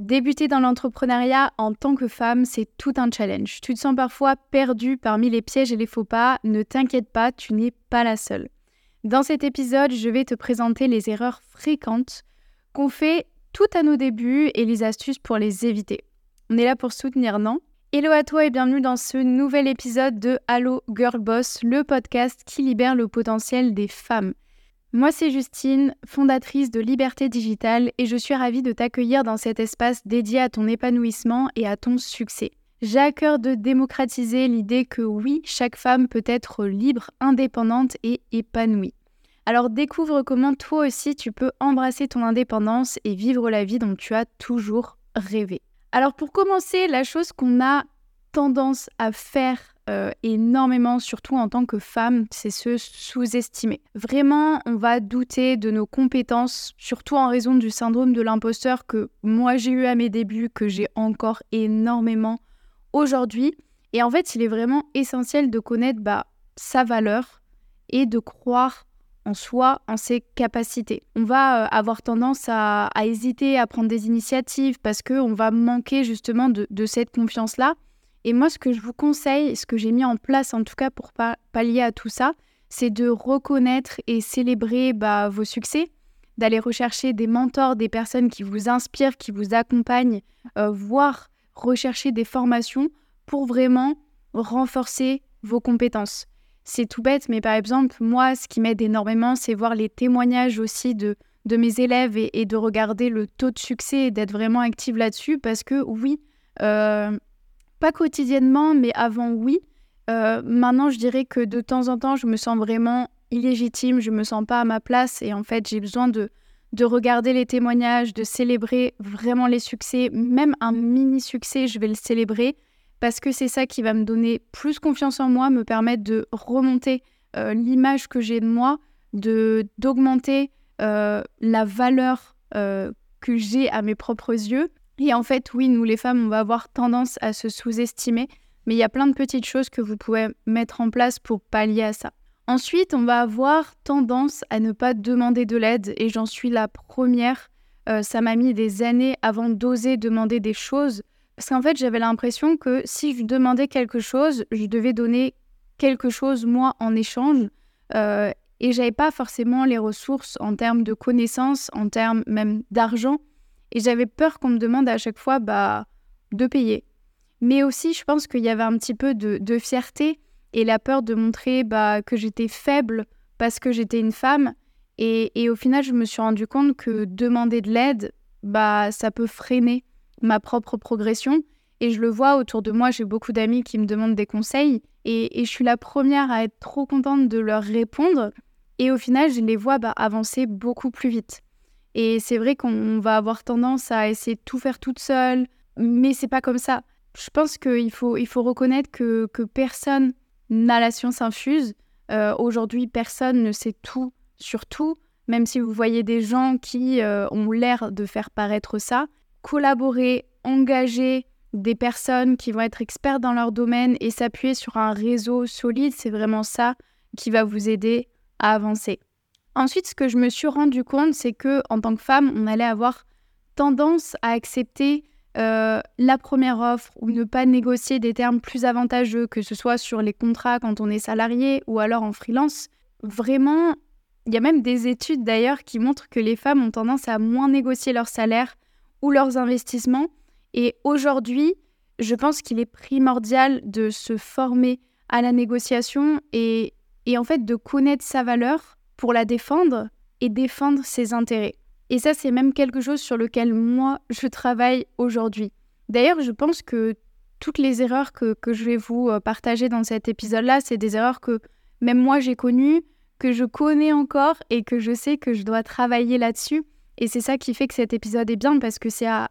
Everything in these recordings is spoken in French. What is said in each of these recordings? Débuter dans l'entrepreneuriat en tant que femme, c'est tout un challenge. Tu te sens parfois perdue parmi les pièges et les faux pas. Ne t'inquiète pas, tu n'es pas la seule. Dans cet épisode, je vais te présenter les erreurs fréquentes qu'on fait tout à nos débuts et les astuces pour les éviter. On est là pour soutenir, non ? Hello à toi et bienvenue dans ce nouvel épisode de Allo Girl Boss, le podcast qui libère le potentiel des femmes. Moi, c'est Justine, fondatrice de Liberté Digitale et je suis ravie de t'accueillir dans cet espace dédié à ton épanouissement et à ton succès. J'ai à cœur de démocratiser l'idée que oui, chaque femme peut être libre, indépendante et épanouie. Alors découvre comment toi aussi tu peux embrasser ton indépendance et vivre la vie dont tu as toujours rêvé. Alors pour commencer, la chose qu'on a tendance à faire énormément, surtout en tant que femme, c'est se sous-estimer. Vraiment, on va douter de nos compétences, surtout en raison du syndrome de l'imposteur que moi j'ai eu à mes débuts, que j'ai encore énormément aujourd'hui. Et en fait, il est vraiment essentiel de connaître sa valeur et de croire en soi, en ses capacités. On va avoir tendance à hésiter, à prendre des initiatives parce qu'on va manquer justement de cette confiance-là. Et moi, ce que je vous conseille, ce que j'ai mis en place en tout cas pour pallier à tout ça, c'est de reconnaître et célébrer vos succès, d'aller rechercher des mentors, des personnes qui vous inspirent, qui vous accompagnent, voire rechercher des formations pour vraiment renforcer vos compétences. C'est tout bête, mais par exemple, moi, ce qui m'aide énormément, c'est voir les témoignages aussi de mes élèves et de regarder le taux de succès et d'être vraiment active là-dessus parce que oui, pas quotidiennement, mais avant, oui. Maintenant, je dirais que de temps en temps, je me sens vraiment illégitime, je me sens pas à ma place et en fait, j'ai besoin de regarder les témoignages, de célébrer vraiment les succès. Même un mini-succès, je vais le célébrer parce que c'est ça qui va me donner plus confiance en moi, me permettre de remonter l'image que j'ai de moi, d'augmenter la valeur que j'ai à mes propres yeux. Et en fait, oui, nous les femmes, on va avoir tendance à se sous-estimer, mais il y a plein de petites choses que vous pouvez mettre en place pour pallier à ça. Ensuite, on va avoir tendance à ne pas demander de l'aide, et j'en suis la première. Ça m'a mis des années avant d'oser demander des choses, parce qu'en fait, j'avais l'impression que si je demandais quelque chose, je devais donner quelque chose, moi, en échange, et j'avais pas forcément les ressources en termes de connaissances, en termes même d'argent. Et j'avais peur qu'on me demande à chaque fois de payer. Mais aussi, je pense qu'il y avait un petit peu de fierté et la peur de montrer que j'étais faible parce que j'étais une femme. Et au final, je me suis rendu compte que demander de l'aide, ça peut freiner ma propre progression. Et je le vois autour de moi, j'ai beaucoup d'amis qui me demandent des conseils. Et je suis la première à être trop contente de leur répondre. Et au final, je les vois avancer beaucoup plus vite. Et c'est vrai qu'on va avoir tendance à essayer de tout faire toute seule, mais c'est pas comme ça. Je pense qu'il faut reconnaître que personne n'a la science infuse. Aujourd'hui, personne ne sait tout sur tout, même si vous voyez des gens qui ont l'air de faire paraître ça. Collaborer, engager des personnes qui vont être expertes dans leur domaine et s'appuyer sur un réseau solide, c'est vraiment ça qui va vous aider à avancer. Ensuite, ce que je me suis rendu compte, c'est qu'en tant que femme, on allait avoir tendance à accepter la première offre ou ne pas négocier des termes plus avantageux, que ce soit sur les contrats quand on est salarié ou alors en freelance. Vraiment, il y a même des études d'ailleurs qui montrent que les femmes ont tendance à moins négocier leur salaire ou leurs investissements. Et aujourd'hui, je pense qu'il est primordial de se former à la négociation et en fait de connaître sa valeur pour la défendre et défendre ses intérêts. Et ça, c'est même quelque chose sur lequel moi, je travaille aujourd'hui. D'ailleurs, je pense que toutes les erreurs que je vais vous partager dans cet épisode-là, c'est des erreurs que même moi, j'ai connues, que je connais encore et que je sais que je dois travailler là-dessus. Et c'est ça qui fait que cet épisode est bien parce que c'est à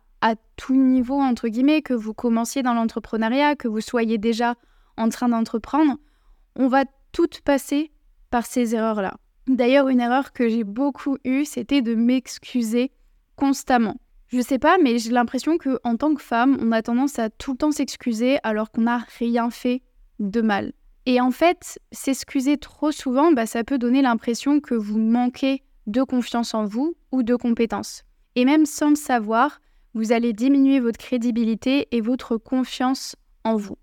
tout niveau, entre guillemets, que vous commenciez dans l'entrepreneuriat, que vous soyez déjà en train d'entreprendre. On va toutes passer par ces erreurs-là. D'ailleurs, une erreur que j'ai beaucoup eue, c'était de m'excuser constamment. Je sais pas, mais j'ai l'impression qu'en tant que femme, on a tendance à tout le temps s'excuser alors qu'on n'a rien fait de mal. Et en fait, s'excuser trop souvent, ça peut donner l'impression que vous manquez de confiance en vous ou de compétences. Et même sans le savoir, vous allez diminuer votre crédibilité et votre confiance en vous.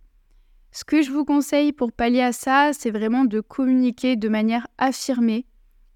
Ce que je vous conseille pour pallier à ça, c'est vraiment de communiquer de manière affirmée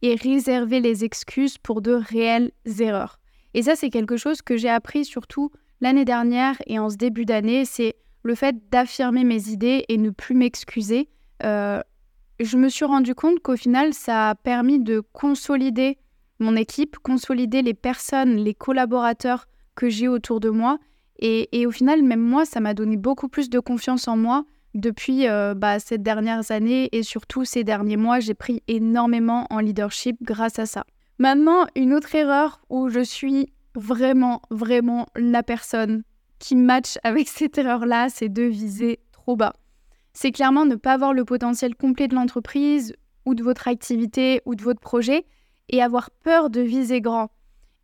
et réserver les excuses pour de réelles erreurs. Et ça, c'est quelque chose que j'ai appris surtout l'année dernière et en ce début d'année, c'est le fait d'affirmer mes idées et ne plus m'excuser. Je me suis rendu compte qu'au final, ça a permis de consolider mon équipe, consolider les personnes, les collaborateurs que j'ai autour de moi. Et au final, même moi, ça m'a donné beaucoup plus de confiance en moi depuis ces dernières années et surtout ces derniers mois. J'ai pris énormément en leadership grâce à ça. Maintenant, une autre erreur où je suis vraiment la personne qui match avec cette erreur-là, c'est de viser trop bas. C'est clairement ne pas voir le potentiel complet de l'entreprise ou de votre activité ou de votre projet et avoir peur de viser grand.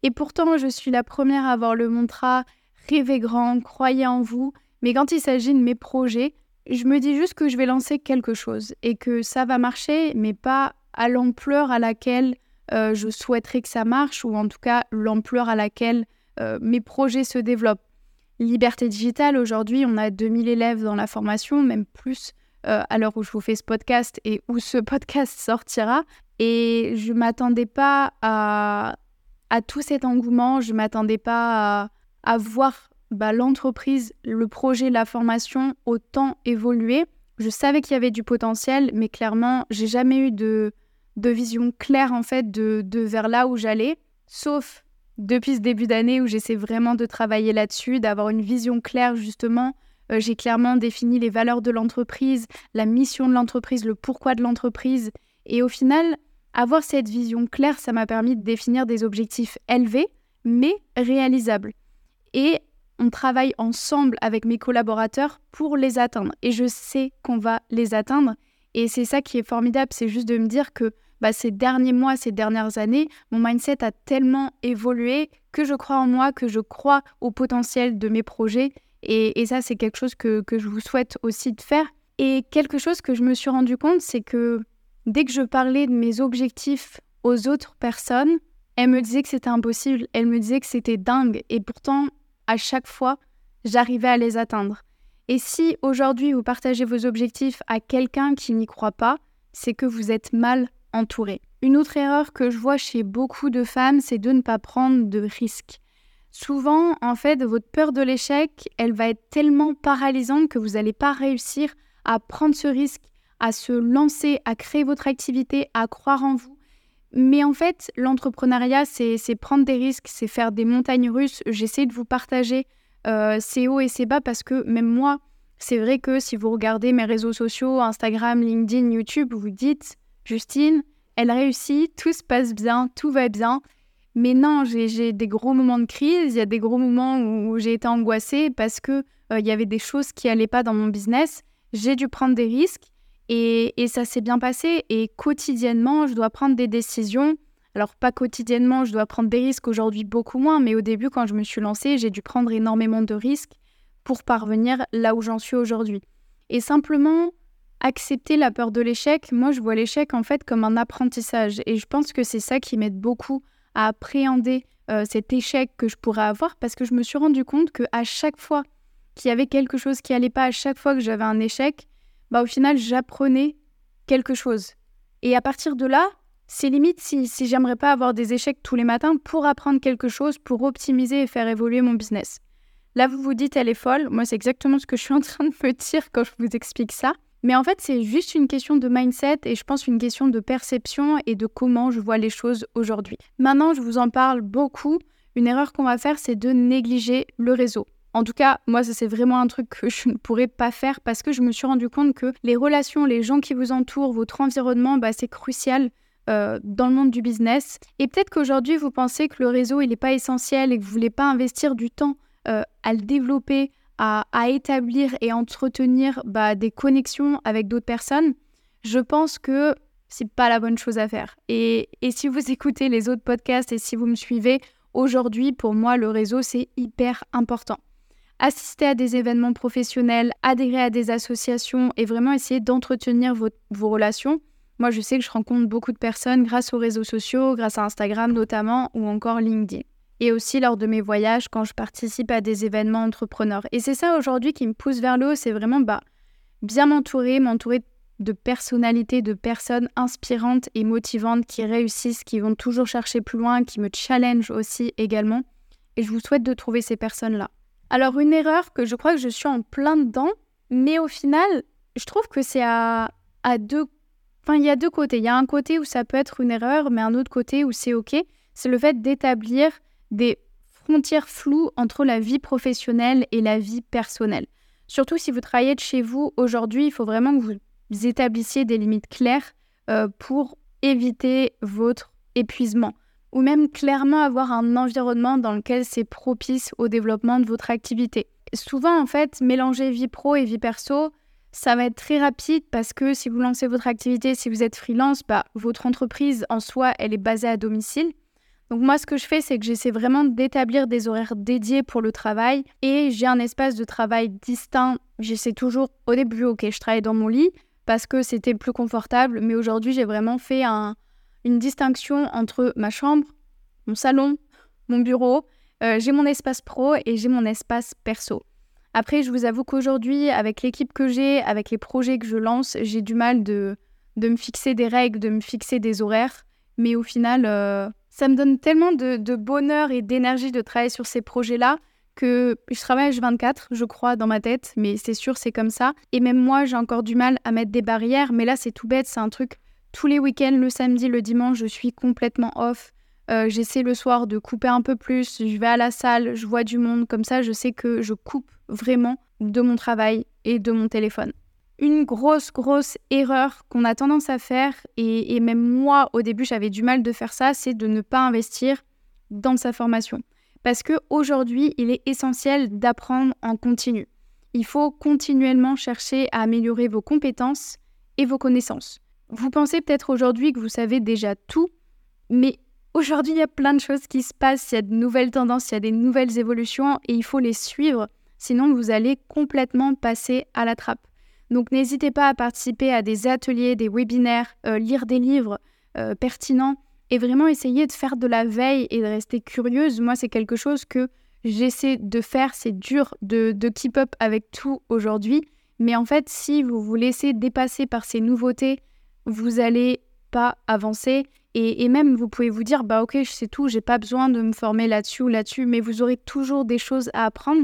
Et pourtant, je suis la première à avoir le mantra « rêvez grand, croyez en vous ». Mais quand il s'agit de mes projets, je me dis juste que je vais lancer quelque chose et que ça va marcher, mais pas à l'ampleur à laquelle je souhaiterais que ça marche ou en tout cas l'ampleur à laquelle mes projets se développent. Liberté Digitale, aujourd'hui, on a 2000 élèves dans la formation, même plus à l'heure où je vous fais ce podcast et où ce podcast sortira. Et je ne m'attendais pas à tout cet engouement, je ne m'attendais pas à voir l'entreprise, le projet, la formation autant évoluer. Je savais qu'il y avait du potentiel, mais clairement, je n'ai jamais eu de vision claire en fait, de vers là où j'allais, sauf depuis ce début d'année où j'essaie vraiment de travailler là-dessus, d'avoir une vision claire justement. J'ai clairement défini les valeurs de l'entreprise, la mission de l'entreprise, le pourquoi de l'entreprise. Et au final, avoir cette vision claire, ça m'a permis de définir des objectifs élevés, mais réalisables. Et on travaille ensemble avec mes collaborateurs pour les atteindre. Et je sais qu'on va les atteindre. Et c'est ça qui est formidable, c'est juste de me dire que ces derniers mois, ces dernières années, mon mindset a tellement évolué que je crois en moi, que je crois au potentiel de mes projets. Et ça, c'est quelque chose que je vous souhaite aussi de faire. Et quelque chose que je me suis rendu compte, c'est que dès que je parlais de mes objectifs aux autres personnes, elles me disaient que c'était impossible, elles me disaient que c'était dingue. Et pourtant, à chaque fois, j'arrivais à les atteindre. Et si aujourd'hui, vous partagez vos objectifs à quelqu'un qui n'y croit pas, c'est que vous êtes mal entouré. Une autre erreur que je vois chez beaucoup de femmes, c'est de ne pas prendre de risques. Souvent, en fait, votre peur de l'échec, elle va être tellement paralysante que vous n'allez pas réussir à prendre ce risque, à se lancer, à créer votre activité, à croire en vous. Mais en fait, l'entrepreneuriat, c'est prendre des risques, c'est faire des montagnes russes. J'essaie de vous partager ces hauts et ces bas parce que même moi, c'est vrai que si vous regardez mes réseaux sociaux, Instagram, LinkedIn, YouTube, vous dites... Justine, elle réussit, tout se passe bien, tout va bien. Mais non, j'ai des gros moments de crise, il y a des gros moments où j'ai été angoissée parce qu'il y avait des choses qui n'allaient pas dans mon business. J'ai dû prendre des risques et ça s'est bien passé. Et quotidiennement, je dois prendre des décisions. Alors pas quotidiennement, je dois prendre des risques aujourd'hui beaucoup moins, mais au début, quand je me suis lancée, j'ai dû prendre énormément de risques pour parvenir là où j'en suis aujourd'hui. Et simplement... accepter la peur de l'échec, moi je vois l'échec en fait comme un apprentissage et je pense que c'est ça qui m'aide beaucoup à appréhender cet échec que je pourrais avoir parce que je me suis rendu compte qu'à chaque fois qu'il y avait quelque chose qui n'allait pas, à chaque fois que j'avais un échec, au final j'apprenais quelque chose. Et à partir de là, c'est limite si j'aimerais pas avoir des échecs tous les matins pour apprendre quelque chose, pour optimiser et faire évoluer mon business. Là vous vous dites elle est folle, moi c'est exactement ce que je suis en train de me dire quand je vous explique ça. Mais en fait, c'est juste une question de mindset et je pense une question de perception et de comment je vois les choses aujourd'hui. Maintenant, je vous en parle beaucoup. Une erreur qu'on va faire, c'est de négliger le réseau. En tout cas, moi, ça, c'est vraiment un truc que je ne pourrais pas faire parce que je me suis rendu compte que les relations, les gens qui vous entourent, votre environnement, c'est crucial dans le monde du business. Et peut-être qu'aujourd'hui, vous pensez que le réseau, il n'est pas essentiel et que vous ne voulez pas investir du temps à le développer, à établir et entretenir des connexions avec d'autres personnes, je pense que c'est pas la bonne chose à faire. Et si vous écoutez les autres podcasts et si vous me suivez, aujourd'hui, pour moi, le réseau, c'est hyper important. Assister à des événements professionnels, adhérer à des associations et vraiment essayer d'entretenir vos relations. Moi, je sais que je rencontre beaucoup de personnes grâce aux réseaux sociaux, grâce à Instagram notamment ou encore LinkedIn. et aussi lors de mes voyages quand je participe à des événements entrepreneurs. Et c'est ça aujourd'hui qui me pousse vers le haut, c'est vraiment bien m'entourer de personnalités, de personnes inspirantes et motivantes qui réussissent, qui vont toujours chercher plus loin, qui me challengent aussi également. Et je vous souhaite de trouver ces personnes-là. Alors une erreur que je crois que je suis en plein dedans, mais au final, je trouve que c'est à deux... Enfin, il y a deux côtés. Il y a un côté où ça peut être une erreur, mais un autre côté où c'est OK. C'est le fait d'établir des frontières floues entre la vie professionnelle et la vie personnelle. Surtout si vous travaillez de chez vous aujourd'hui, il faut vraiment que vous établissiez des limites claires pour éviter votre épuisement. Ou même clairement avoir un environnement dans lequel c'est propice au développement de votre activité. Souvent, en fait, mélanger vie pro et vie perso, ça va être très rapide parce que si vous lancez votre activité, si vous êtes freelance, votre entreprise en soi, elle est basée à domicile. Donc moi, ce que je fais, c'est que j'essaie vraiment d'établir des horaires dédiés pour le travail et j'ai un espace de travail distinct. J'essaie toujours, au début, ok, je travaille dans mon lit parce que c'était le plus confortable, mais aujourd'hui, j'ai vraiment fait une distinction entre ma chambre, mon salon, mon bureau. J'ai mon espace pro et j'ai mon espace perso. Après, je vous avoue qu'aujourd'hui, avec l'équipe que j'ai, avec les projets que je lance, j'ai du mal de me fixer des règles, de me fixer des horaires. Mais au final, ça me donne tellement de bonheur et d'énergie de travailler sur ces projets-là que je travaille H24, je crois, dans ma tête. Mais c'est sûr, c'est comme ça. Et même moi, j'ai encore du mal à mettre des barrières. Mais là, c'est tout bête, c'est un truc. Tous les week-ends, le samedi, le dimanche, je suis complètement off. J'essaie le soir de couper un peu plus. Je vais à la salle, je vois du monde. Comme ça, je sais que je coupe vraiment de mon travail et de mon téléphone. Une grosse erreur qu'on a tendance à faire, et même moi au début j'avais du mal de faire ça, c'est de ne pas investir dans sa formation. Parce qu'aujourd'hui il est essentiel d'apprendre en continu. Il faut continuellement chercher à améliorer vos compétences et vos connaissances. Vous pensez peut-être aujourd'hui que vous savez déjà tout, mais aujourd'hui il y a plein de choses qui se passent, il y a de nouvelles tendances, il y a des nouvelles évolutions et il faut les suivre. Sinon, vous allez complètement passer à la trappe. Donc, n'hésitez pas à participer à des ateliers, des webinaires, lire des livres pertinents et vraiment essayer de faire de la veille et de rester curieuse. Moi, c'est quelque chose que j'essaie de faire. C'est dur de keep up avec tout aujourd'hui. Mais en fait, si vous vous laissez dépasser par ces nouveautés, vous n'allez pas avancer. Et même, vous pouvez vous dire, ok, je sais tout, j'ai pas besoin de me former là-dessus ou là-dessus. Mais vous aurez toujours des choses à apprendre.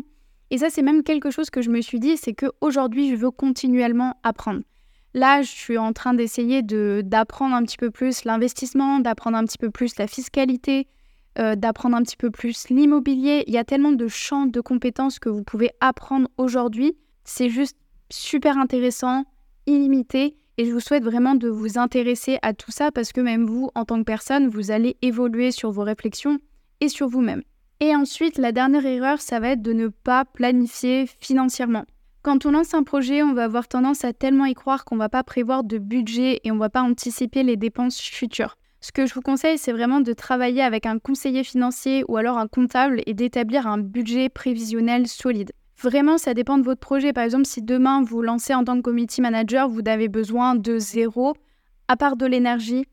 Et ça, c'est même quelque chose que je me suis dit, c'est qu'aujourd'hui, je veux continuellement apprendre. Là, je suis en train d'essayer d'apprendre un petit peu plus l'investissement, d'apprendre un petit peu plus la fiscalité, d'apprendre un petit peu plus l'immobilier. Il y a tellement de champs de compétences que vous pouvez apprendre aujourd'hui. C'est juste super intéressant, illimité. Et je vous souhaite vraiment de vous intéresser à tout ça parce que même vous, en tant que personne, vous allez évoluer sur vos réflexions et sur vous-même. Et ensuite, la dernière erreur, ça va être de ne pas planifier financièrement. Quand on lance un projet, on va avoir tendance à tellement y croire qu'on ne va pas prévoir de budget et on ne va pas anticiper les dépenses futures. Ce que je vous conseille, c'est vraiment de travailler avec un conseiller financier ou alors un comptable et d'établir un budget prévisionnel solide. Vraiment, ça dépend de votre projet. Par exemple, si demain vous lancez en tant que community manager, vous avez besoin de zéro, à part de l'énergie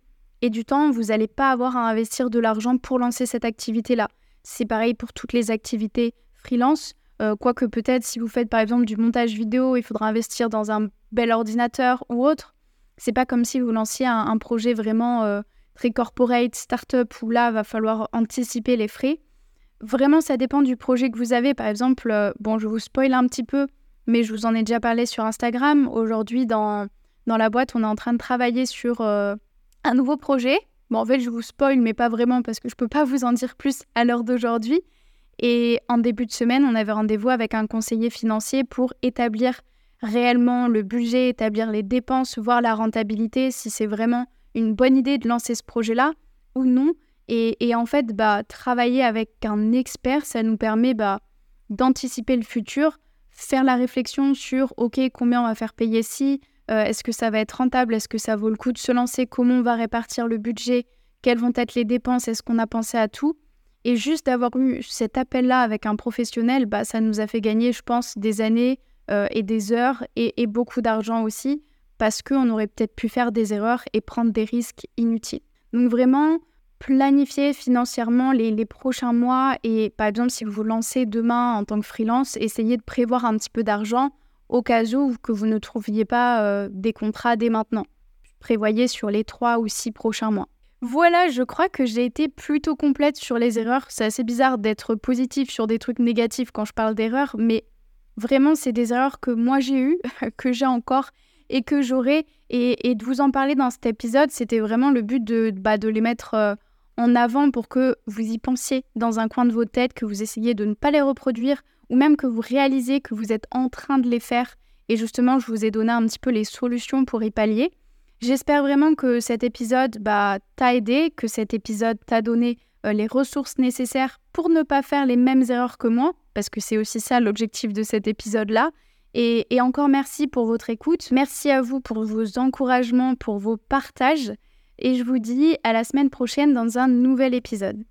et du temps, vous n'allez pas avoir à investir de l'argent pour lancer cette activité-là. C'est pareil pour toutes les activités freelance, quoique peut-être si vous faites par exemple du montage vidéo, il faudra investir dans un bel ordinateur ou autre. C'est pas comme si vous lanciez un projet vraiment très corporate, start-up, où là, va falloir anticiper les frais. Vraiment, ça dépend du projet que vous avez. Par exemple, je vous spoil un petit peu, mais je vous en ai déjà parlé sur Instagram. Aujourd'hui, dans la boîte, on est en train de travailler sur un nouveau projet. En fait, je vous spoil, mais pas vraiment parce que je peux pas vous en dire plus à l'heure d'aujourd'hui. Et en début de semaine, on avait rendez-vous avec un conseiller financier pour établir réellement le budget, établir les dépenses, voir la rentabilité, si c'est vraiment une bonne idée de lancer ce projet-là ou non. Et en fait, travailler avec un expert, ça nous permet d'anticiper le futur, faire la réflexion sur « Ok, combien on va faire payer si ?» Est-ce que ça va être rentable? Est-ce que ça vaut le coup de se lancer? Comment on va répartir le budget? Quelles vont être les dépenses? Est-ce qu'on a pensé à tout? Et juste d'avoir eu cet appel-là avec un professionnel, ça nous a fait gagner, je pense, des années et des heures et beaucoup d'argent aussi parce qu'on aurait peut-être pu faire des erreurs et prendre des risques inutiles. Donc vraiment, planifier financièrement les prochains mois et par exemple si vous vous lancez demain en tant que freelance, essayez de prévoir un petit peu d'argent au cas où que vous ne trouviez pas des contrats dès maintenant. Prévoyez sur les 3 ou 6 prochains mois. Voilà, je crois que j'ai été plutôt complète sur les erreurs. C'est assez bizarre d'être positif sur des trucs négatifs quand je parle d'erreurs, mais vraiment, c'est des erreurs que moi j'ai eues, que j'ai encore et que j'aurai. Et de vous en parler dans cet épisode, c'était vraiment le but de les mettre en avant pour que vous y pensiez dans un coin de votre tête, que vous essayiez de ne pas les reproduire ou même que vous réalisiez que vous êtes en train de les faire. Et justement, je vous ai donné un petit peu les solutions pour y pallier. J'espère vraiment que cet épisode t'a aidé, que cet épisode t'a donné les ressources nécessaires pour ne pas faire les mêmes erreurs que moi, parce que c'est aussi ça l'objectif de cet épisode-là. Et encore merci pour votre écoute. Merci à vous pour vos encouragements, pour vos partages. Et je vous dis à la semaine prochaine dans un nouvel épisode.